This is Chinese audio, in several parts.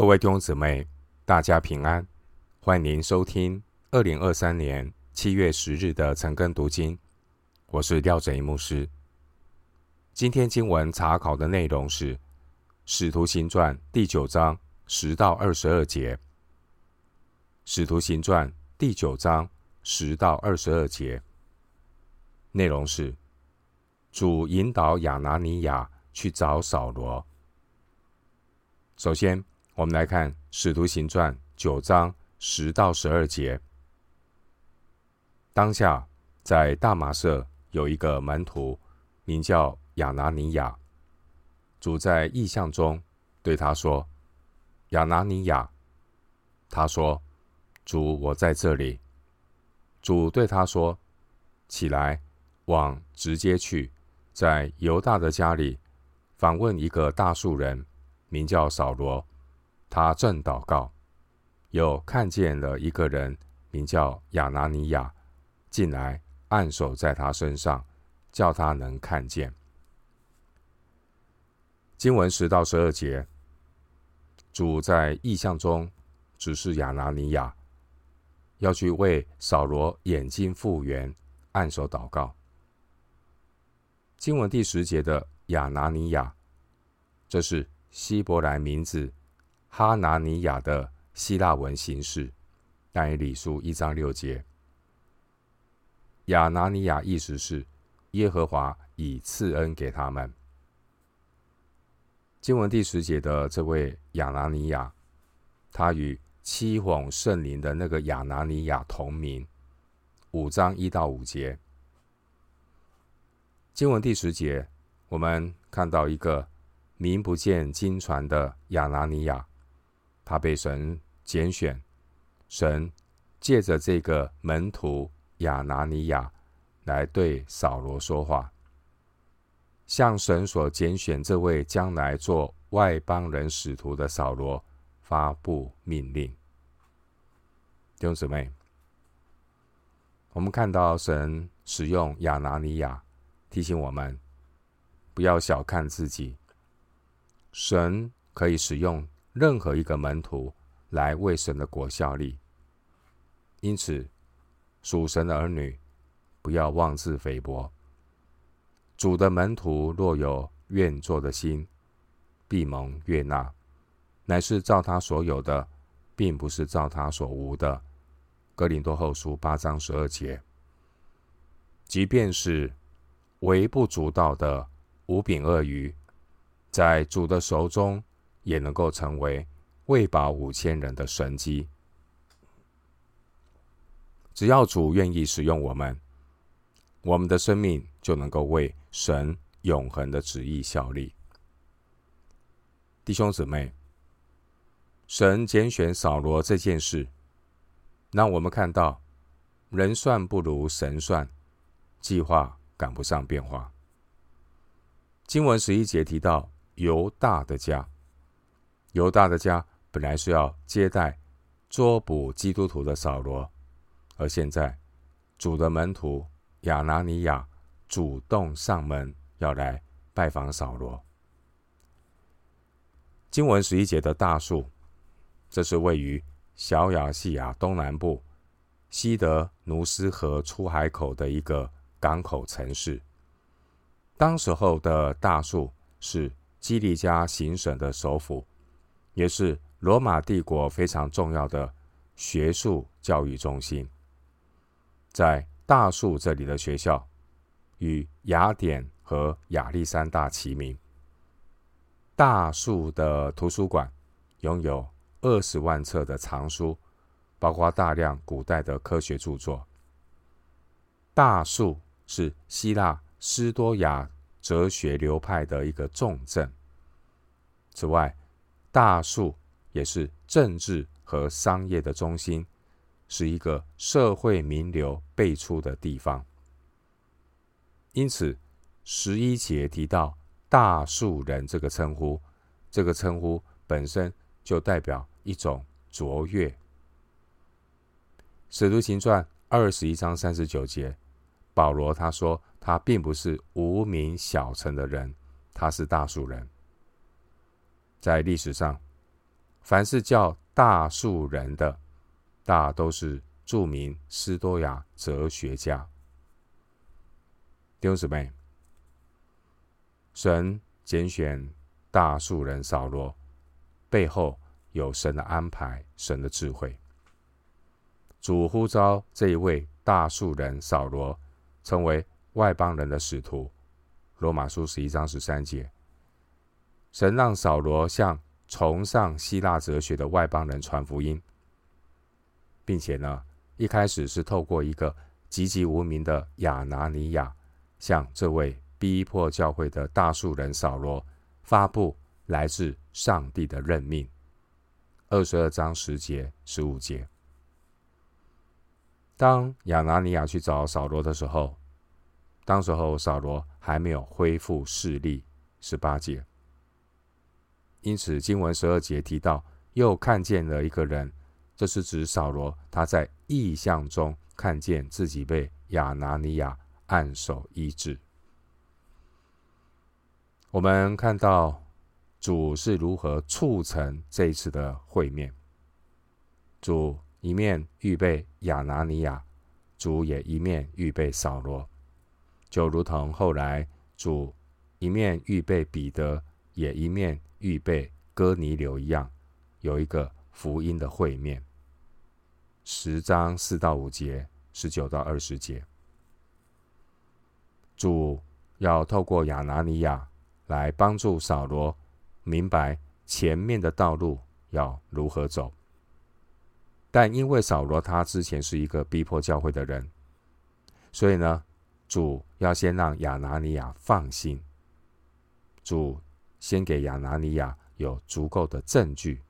各位弟兄姊妹，大家平安，欢迎您收听2023年7月10日的晨更读经，我是廖哲一牧师。今天经文查考的内容是《使徒行传》第9章10到22节，《使徒行传》第9章10到22节内容是主引导亚拿尼亚去找扫罗。首先我们来看《使徒行传》9章10到12节。当下在大马色有一个门徒，名叫亚拿尼亚。主在异象中对他说：“亚拿尼亚。”他说：“主，我在这里。”主对他说：“起来，往直接去，在犹大的家里访问一个大数人，名叫扫罗。他正祷告，又看见了一个人，名叫亚拿尼亚，进来按手在他身上，叫他能看见。”经文10到12节，主在异象中指示亚拿尼亚要去为扫罗眼睛复原，按手祷告。经文第10节的亚拿尼亚，这是希伯来名字哈拿尼亚的希腊文形式，但以理书1章6节。亚拿尼亚意思是耶和华已赐恩给他们。经文第10节的这位亚拿尼亚，他与欺哄圣灵的那个亚拿尼亚同名，5章1到5节。经文第10节，我们看到一个名不见经传的亚拿尼亚，他被神拣选，神借着这个门徒亚拿尼亚来对扫罗说话，向神所拣选这位将来做外邦人使徒的扫罗发布命令。弟兄姊妹，我们看到神使用亚拿尼亚，提醒我们不要小看自己，神可以使用任何一个门徒来为神的国效力。因此属神的儿女不要妄自菲薄，主的门徒若有愿做的心，必蒙悦纳，乃是照他所有的，并不是照他所无的，哥林多后书8章12节。即便是微不足道的五饼二鱼，在主的手中也能够成为喂饱5000人的神迹。只要主愿意使用我们，我们的生命就能够为神永恒的旨意效力。弟兄姊妹，神拣选扫罗这件事，让我们看到人算不如神算，计划赶不上变化。经文11节提到犹大的家，犹大的家本来是要接待捉捕基督徒的扫罗，而现在主的门徒亚拿尼亚主动上门要来拜访扫罗。经文11节的大树，这是位于小亚细亚东南部西德努斯河出海口的一个港口城市。当时候的大树是基利加行省的首府，也是罗马帝国非常重要的学术教育中心。在大树这里的学校与雅典和亚历山大齐名。大树的图书馆拥有20万册的藏书，包括大量古代的科学著作。大树是希腊斯多亚哲学流派的一个重镇。此外，大树也是政治和商业的中心，是一个社会名流辈出的地方。因此11节提到大树人这个称呼，这个称呼本身就代表一种卓越。使徒行传21章39节，保罗他说他并不是无名小城的人，他是大树人。在历史上，凡是叫大数人的，大都是著名斯多亚哲学家。弟兄姊妹，神拣选大数人扫罗，背后有神的安排，神的智慧。主呼召这一位大数人扫罗成为外邦人的使徒，罗马书11章13节。神让扫罗向崇尚希腊哲学的外邦人传福音，并且呢，一开始是透过一个籍籍无名的亚拿尼亚，向这位逼迫教会的大数人扫罗发布来自上帝的任命。22章10节、15节。当亚拿尼亚去找扫罗的时候，当时候扫罗还没有恢复视力，18节。因此经文12节提到又看见了一个人，这是指扫罗他在异象中看见自己被亚拿尼亚按手医治。我们看到主是如何促成这一次的会面，主一面预备亚拿尼亚，主也一面预备扫罗，就如同后来主一面预备彼得，也一面预备哥尼流一样，有一个福音的会面。10章4到5节、19到20节，主要透过亚拿尼亚来帮助扫罗明白前面的道路要如何走。但因为扫罗他之前是一个逼迫教会的人，所以呢，主要先让亚拿尼亚放心，主先给亚拿尼亚有足够的证据，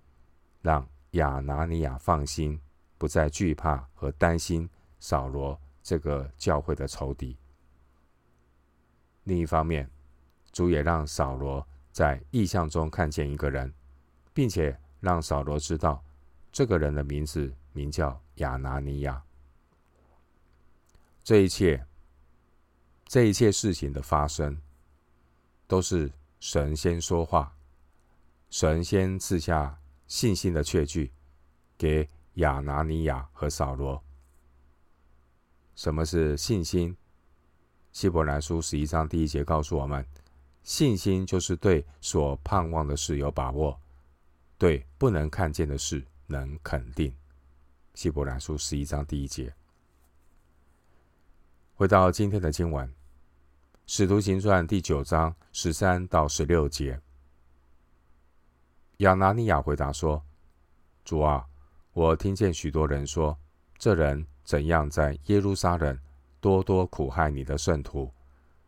让亚拿尼亚放心，不再惧怕和担心扫罗这个教会的仇敌。另一方面，主也让扫罗在异象中看见一个人，并且让扫罗知道这个人的名字名叫亚拿尼亚。这一切事情的发生，都是神先说话，神先赐下信心的确据给亚拿尼亚和扫罗。什么是信心？希伯来书11章1节告诉我们，信心就是对所盼望的事有把握，对不能看见的事能肯定。希伯来书11章1节。回到今天的经文，使徒行传第9章13到16节。亚拿尼亚回答说，主啊，我听见许多人说，这人怎样在耶路撒冷多多苦害你的圣徒，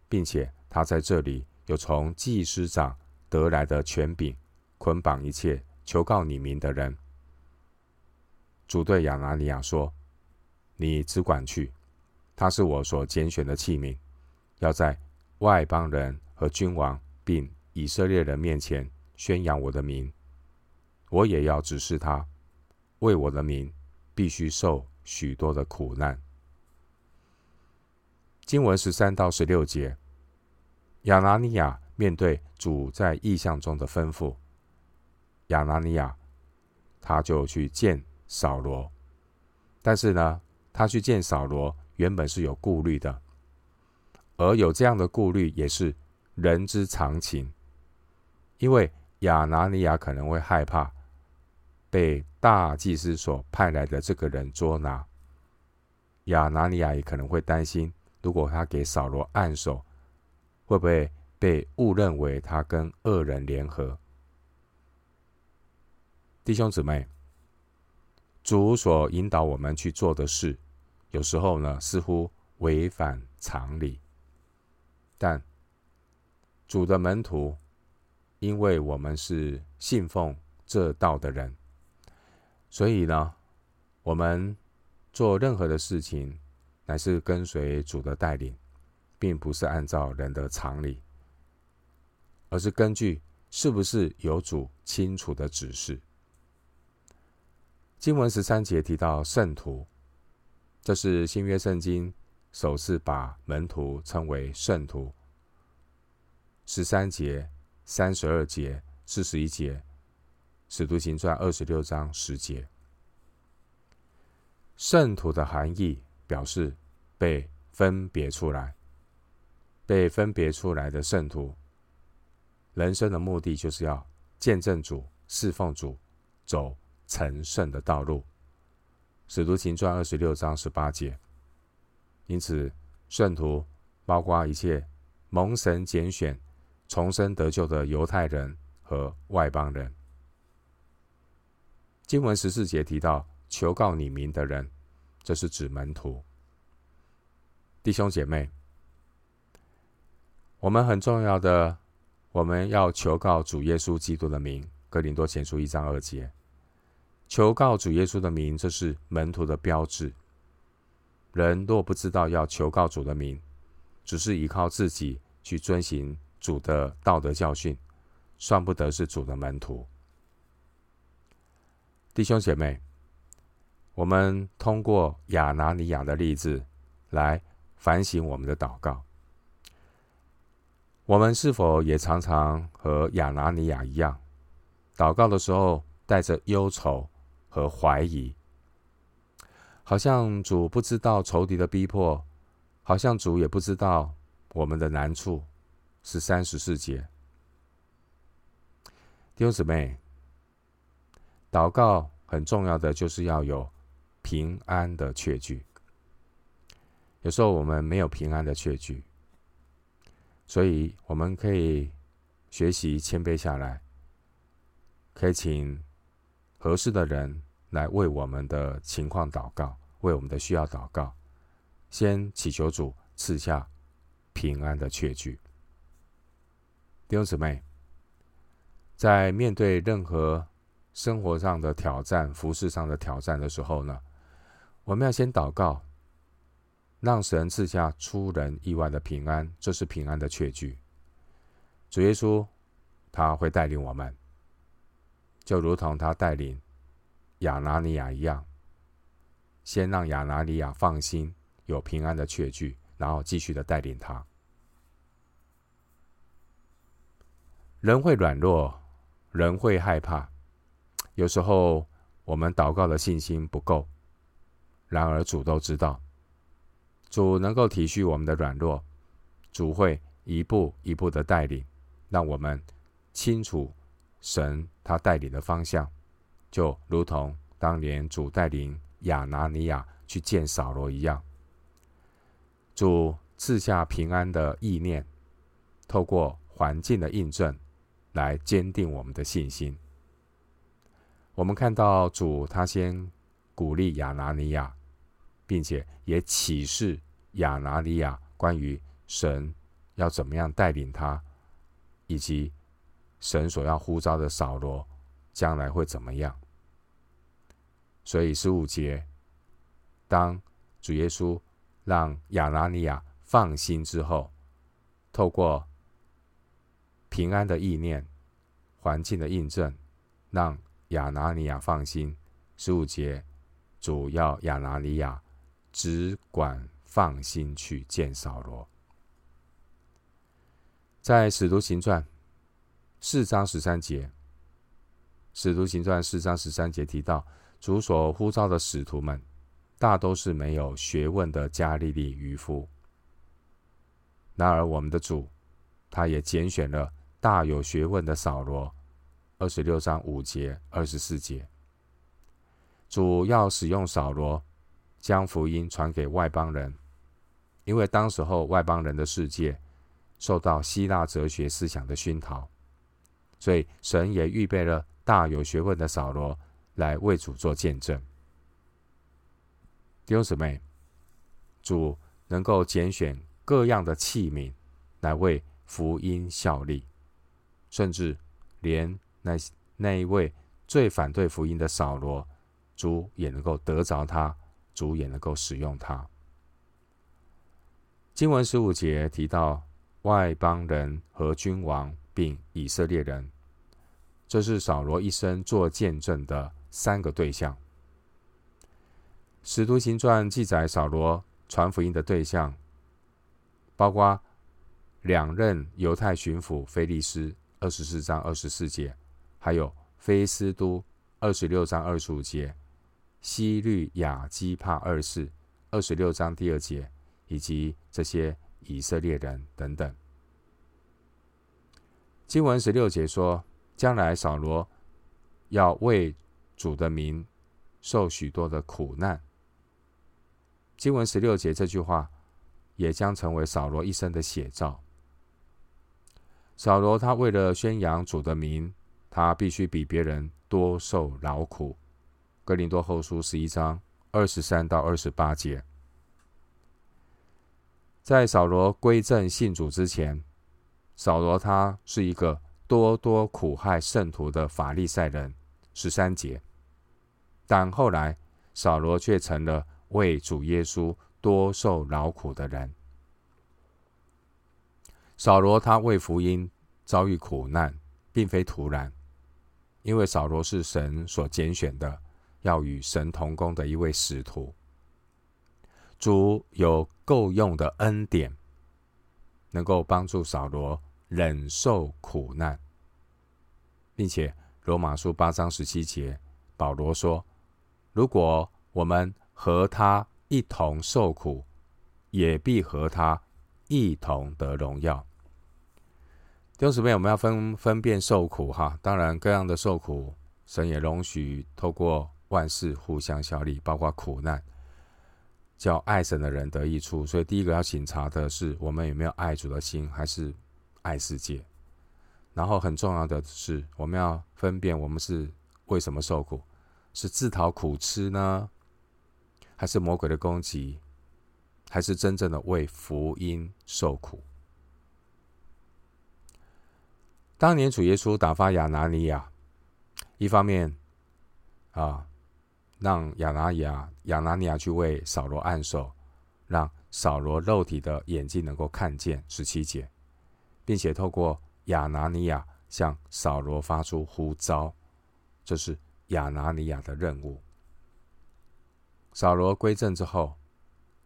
并且他在这里有从祭司长得来的权柄，捆绑一切求告你名的人。主对亚拿尼亚说，你只管去，他是我所拣选的器皿，要在外邦人和君王并以色列人面前宣扬我的名，我也要指示他，为我的名必须受许多的苦难。经文13到16节，亚拿尼亚面对主在异象中的吩咐，亚拿尼亚他就去见扫罗，但是呢，他去见扫罗原本是有顾虑的，而有这样的顾虑也是人之常情，因为亚拿尼亚可能会害怕被大祭司所派来的这个人捉拿，亚拿尼亚也可能会担心，如果他给扫罗按手，会不会被误认为他跟恶人联合。弟兄姊妹，主所引导我们去做的事，有时候呢，似乎违反常理，但主的门徒，因为我们是信奉这道的人，所以呢，我们做任何的事情乃是跟随主的带领，并不是按照人的常理，而是根据是不是有主清楚的指示。经文13节提到圣徒，这是新约圣经首次把门徒称为圣徒。13节、32节、41节使徒行传26章10节。圣徒的含义表示被分别出来，被分别出来的圣徒，人生的目的就是要见证主、侍奉主，走成圣的道路。使徒行传26章18节。因此，圣徒包括一切蒙神拣选、重生得救的犹太人和外邦人。经文14节提到求告你名的人，这是指门徒。弟兄姐妹，我们很重要的，我们要求告主耶稣基督的名，哥林多前书1章2节。求告主耶稣的名，这是门徒的标志。人若不知道要求告主的名，只是依靠自己去遵行主的道德教训，算不得是主的门徒。弟兄姐妹，我们通过亚拿尼亚的例子来反省我们的祷告。我们是否也常常和亚拿尼亚一样，祷告的时候带着忧愁和怀疑，好像主不知道仇敌的逼迫，好像主也不知道我们的难处。13、14节。弟兄姊妹，祷告很重要的就是要有平安的确据。有时候我们没有平安的确据，所以我们可以学习谦卑下来，可以请合适的人来为我们的情况祷告，为我们的需要祷告，先祈求主赐下平安的确据。弟兄姊妹，在面对任何生活上的挑战、服事上的挑战的时候呢，我们要先祷告，让神赐下出人意外的平安，这是平安的确据。主耶稣他会带领我们，就如同他带领亚拿尼亚一样，先让亚拿尼亚放心，有平安的确据，然后继续的带领他。人会软弱，人会害怕，有时候我们祷告的信心不够，然而主都知道，主能够体恤我们的软弱，主会一步一步的带领，让我们清楚神他带领的方向，就如同当年主带领亚拿尼亚去见扫罗一样。主赐下平安的意念，透过环境的印证来坚定我们的信心。我们看到主他先鼓励亚拿尼亚，并且也启示亚拿尼亚关于神要怎么样带领他，以及神所要呼召的扫罗将来会怎么样。所以15节，当主耶稣让亚拿尼亚放心之后，透过平安的意念、环境的印证，让亚拿尼亚放心。15节，主要亚拿尼亚只管放心去见扫罗。在使徒行传4章13节，使徒行传4章13节提到，主所呼召的使徒们大都是没有学问的加利利渔夫，然而我们的主他也拣选了大有学问的扫罗。26章5节、24节，主要使用扫罗将福音传给外邦人，因为当时候外邦人的世界受到希腊哲学思想的熏陶，所以神也预备了大有学问的扫罗来为主做见证。弟兄姊妹，主能够拣选各样的器皿来为福音效力，甚至连那一位最反对福音的扫罗，主也能够得着他，主也能够使用他。经文15节提到外邦人和君王并以色列人，这是扫罗一生做见证的3个对象。使徒行传记载扫罗传福音的对象，包括2任犹太巡抚腓力斯，24章24节，还有菲斯都26章25节、西律雅基帕二世26章第2节，以及这些以色列人等等。经文16节说，将来扫罗要为主的民受许多的苦难。经文16节这句话也将成为扫罗一生的写照。扫罗他为了宣扬主的名，他必须比别人多受劳苦。哥林多后书11章23到28节。在扫罗归正信主之前，扫罗他是一个多多苦害圣徒的法利赛人13节，但后来扫罗却成了为主耶稣多受劳苦的人。扫罗他为福音遭遇苦难并非突然，因为扫罗是神所拣选的，要与神同工的一位使徒。主有够用的恩典能够帮助扫罗忍受苦难，并且罗马书8章17节保罗说，如果我们和他一同受苦，也必和他一同得荣耀。弟兄姊妹，我们要 分辨受苦哈，当然各样的受苦神也容许，透过万事互相效力，包括苦难，叫爱神的人得益处。所以第一个要省察的是，我们有没有爱主的心，还是爱世界。然后很重要的是，我们要分辨我们是为什么受苦，是自讨苦吃呢，还是魔鬼的攻击，还是真正的为福音受苦。当年主耶稣打发亚拿尼亚，一方面让亚拿尼亚去为扫罗按手，让扫罗肉体的眼睛能够看见17节，并且透过亚拿尼亚向扫罗发出呼召，这是亚拿尼亚的任务。扫罗归正之后，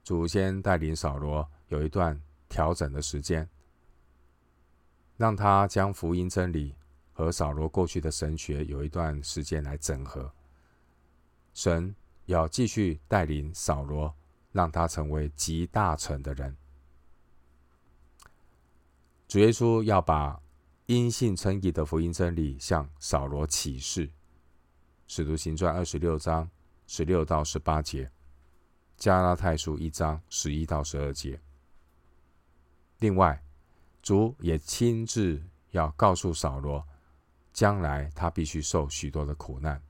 主先带领扫罗有一段调整的时间，让他将福音真理和扫罗过去的神学有一段时间来整合。神要继续带领扫罗，让他成为集大成的人。主耶稣要把因信称义的福音真理向扫罗启示，使徒行传26章16到18节，加拉太书1章11到12节。另外，主也亲自要告诉扫罗，将来他必须受许多的苦难。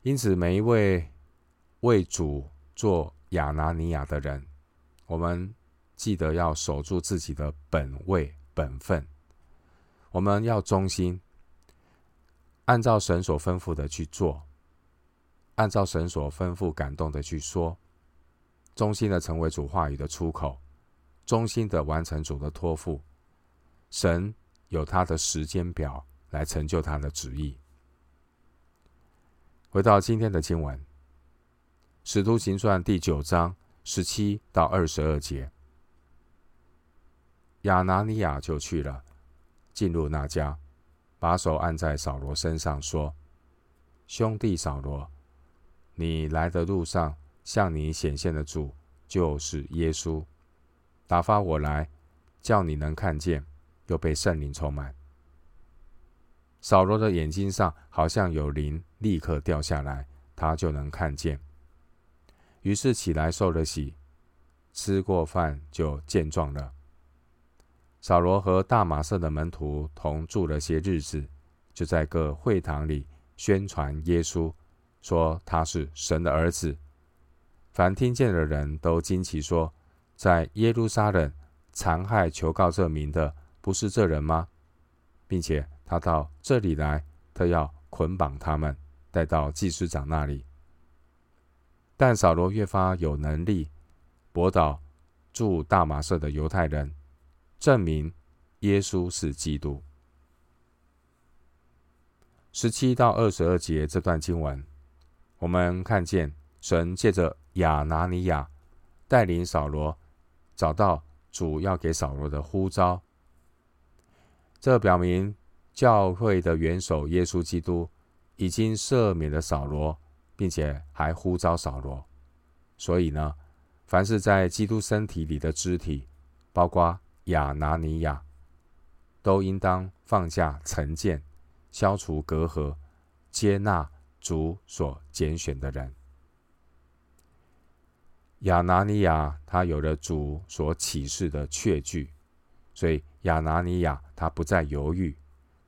因此，每一位为主做亚拿尼亚的人，我们记得要守住自己的本位本分，我们要忠心，按照神所吩咐的去做，按照神所吩咐感动的去说，忠心的成为主话语的出口，忠心的完成主的托付。神有他的时间表来成就他的旨意。回到今天的经文，使徒行传第9章17到22节，亚拿尼亚就去了，进入那家，把手按在扫罗身上，说，兄弟扫罗，你来的路上向你显现的主就是耶稣，打发我来，叫你能看见，又被圣灵充满。扫罗的眼睛上好像有灵立刻掉下来，他就能看见。于是起来受了洗，吃过饭就健壮了。扫罗和大马色的门徒同住了些日子，就在各会堂里宣传耶稣，说他是神的儿子。凡听见的人都惊奇说，在耶路撒冷残害求告这名的不是这人吗？并且他到这里来，特要捆绑他们，带到祭司长那里。但扫罗越发有能力，驳倒住大马色的犹太人，证明耶稣是基督。17到22节这段经文，我们看见神借着亚拿尼亚带领扫罗找到主要给扫罗的呼召，这表明教会的元首耶稣基督已经赦免了扫罗，并且还呼召扫罗。所以呢，凡是在基督身体里的肢体，包括亚拿尼亚，都应当放下成见，消除隔阂，接纳主所拣选的人。亚拿尼亚他有了主所启示的确据，所以亚拿尼亚他不再犹豫，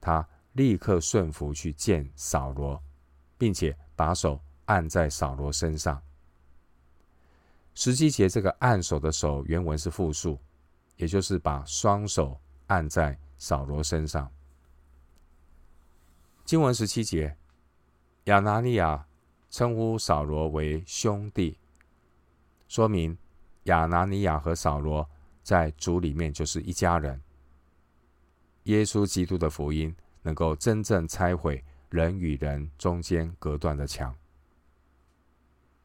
他立刻顺服去见扫罗，并且把手按在扫罗身上。17节这个按手的手原文是复数，也就是把双手按在扫罗身上。经文17节，亚拿尼亚称呼扫罗为兄弟，说明亚拿尼亚和扫罗在主里面就是一家人。耶稣基督的福音能够真正拆毁人与人中间隔断的墙。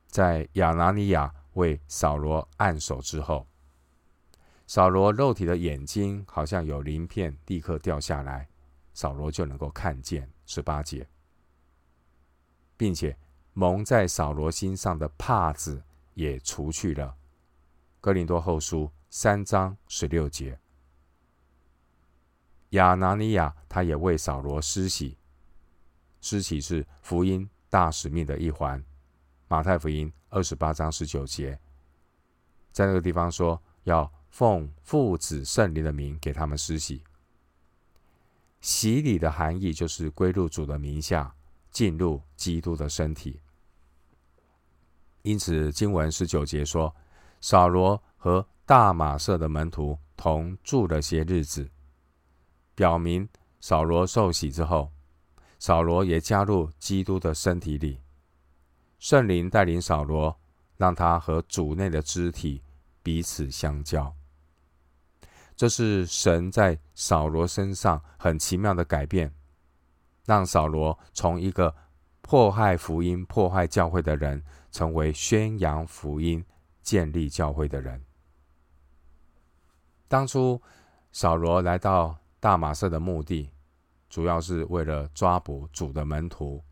在亚拿尼亚为扫罗按手之后，扫罗肉体的眼睛好像有鳞片立刻掉下来，扫罗就能够看见。18节，并且蒙在扫罗心上的帕子也除去了。哥林多后书3章16节，亚拿尼亚他也为扫罗施洗。施洗是福音大使命的一环。马太福音28章19节，在那个地方说要奉父子圣灵的名给他们施洗。洗礼的含义就是归入主的名下，进入基督的身体。因此经文19节说，扫罗和大马色的门徒同住了些日子，表明扫罗受洗之后，扫罗也加入基督的身体里。圣灵带领扫罗，让他和主内的肢体彼此相交。这是神在扫罗身上很奇妙的改变，让扫罗从一个迫害福音、迫害教会的人，成为宣扬福音、建立教会的人。当初扫罗来到大马色的目的，主要是为了抓捕主的门徒，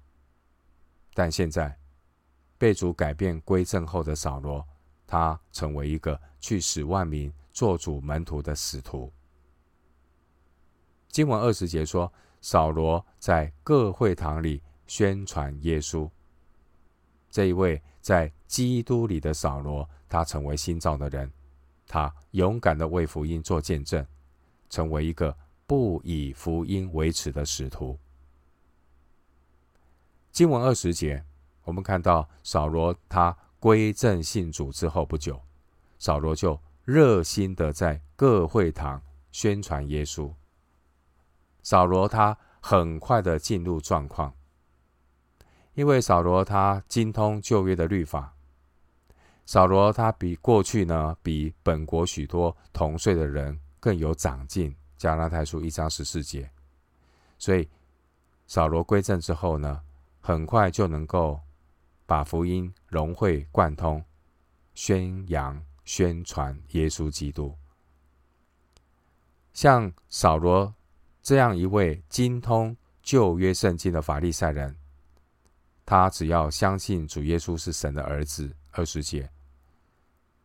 但现在被主改变归正后的扫罗，他成为一个去使万民做主门徒的使徒。经文20节说，扫罗在各会堂里宣传耶稣。这一位在基督里的扫罗，他成为新造的人，他勇敢的为福音做见证，成为一个不以福音为耻的使徒。经文20节，我们看到扫罗他归正信主之后不久，扫罗就热心的在各会堂宣传耶稣。扫罗他很快的进入状况，因为扫罗他精通旧约的律法。扫罗他比本国许多同岁的人更有长进，加拉太书1章14节。所以扫罗归正之后呢，很快就能够把福音融会贯通，宣传耶稣基督。像扫罗这样一位精通旧约圣经的法利赛人，他只要相信主耶稣是神的儿子。20节，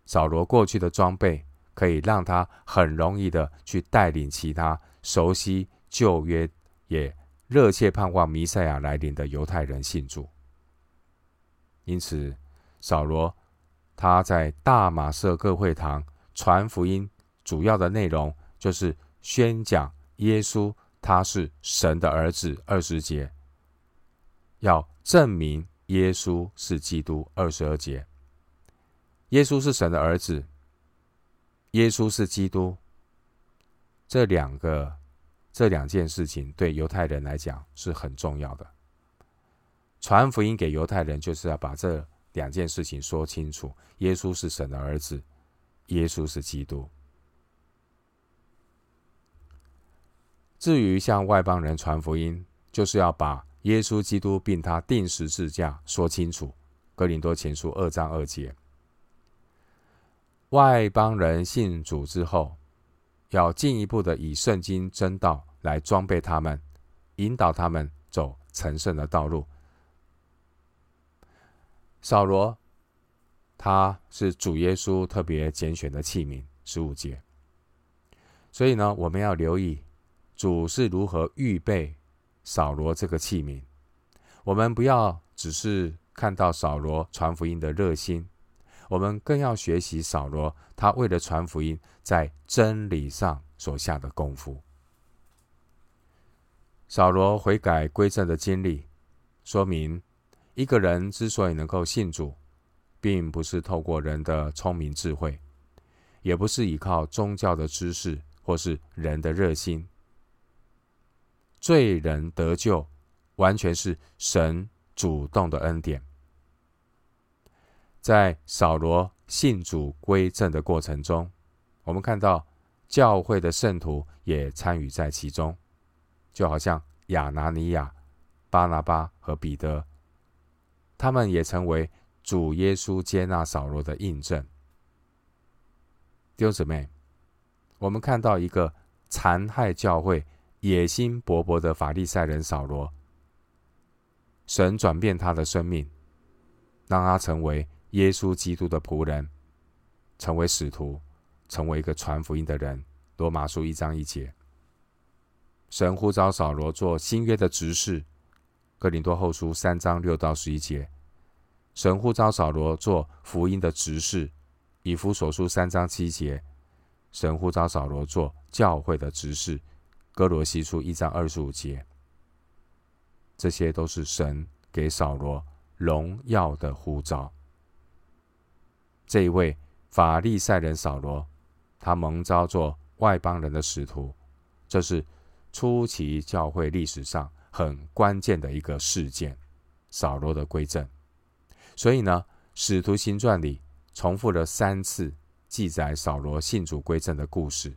扫罗过去的装备可以让他很容易的去带领其他熟悉旧约也热切盼望弥赛亚来临的犹太人信主。因此扫罗他在大马色各会堂传福音，主要的内容就是宣讲耶稣他是神的儿子。20节，要证明耶稣是基督。22节，耶稣是神的儿子，耶稣是基督，这两件事情对犹太人来讲是很重要的。传福音给犹太人就是要把这两件事情说清楚，耶稣是神的儿子，耶稣是基督。至于向外邦人传福音，就是要把耶稣基督并他定十字架说清楚。哥林多前书2章2节，外邦人信主之后，要进一步的以圣经真道来装备他们，引导他们走成圣的道路。扫罗他是主耶稣特别拣选的器皿，15节。所以呢，我们要留意主是如何预备扫罗这个器皿。我们不要只是看到扫罗传福音的热心，我们更要学习扫罗他为了传福音在真理上所下的功夫。扫罗悔改归正的经历说明，一个人之所以能够信主，并不是透过人的聪明智慧，也不是依靠宗教的知识或是人的热心。罪人得救完全是神主动的恩典。在扫罗信主归正的过程中，我们看到教会的圣徒也参与在其中，就好像亚拿尼亚、巴拿巴和彼得，他们也成为主耶稣接纳扫罗的印证。弟兄姊妹，我们看到一个残害教会、野心勃勃的法利赛人扫罗，神转变他的生命，让他成为耶稣基督的仆人，成为使徒，成为一个传福音的人。罗马书1章1节。神呼召扫罗做新约的执事，哥林多后书3章6到11节。神呼召扫罗做福音的执事，以弗所书3章7节，神呼召扫罗做教会的执事，哥罗西书1章25节。这些都是神给扫罗荣耀的呼召。这一位法利赛人扫罗，他蒙召做外邦人的使徒，这是初期教会历史上很关键的一个事件，扫罗的归正。所以呢，使徒行传里重复了3次记载扫罗信主归正的故事，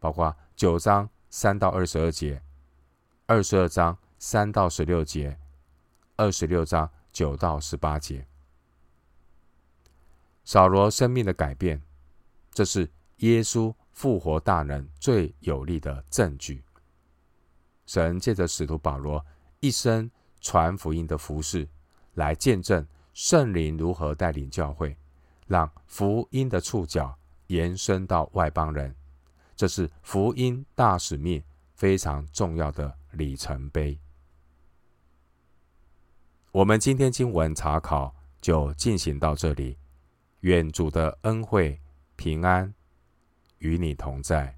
包括9章3到22节、22章3到16节、26章9到18节。扫罗生命的改变，这是耶稣复活大能最有力的证据。神借着使徒保罗一生传福音的服事，来见证圣灵如何带领教会，让福音的触角延伸到外邦人，这是福音大使命非常重要的里程碑。我们今天经文查考就进行到这里，愿主的恩惠平安与你同在。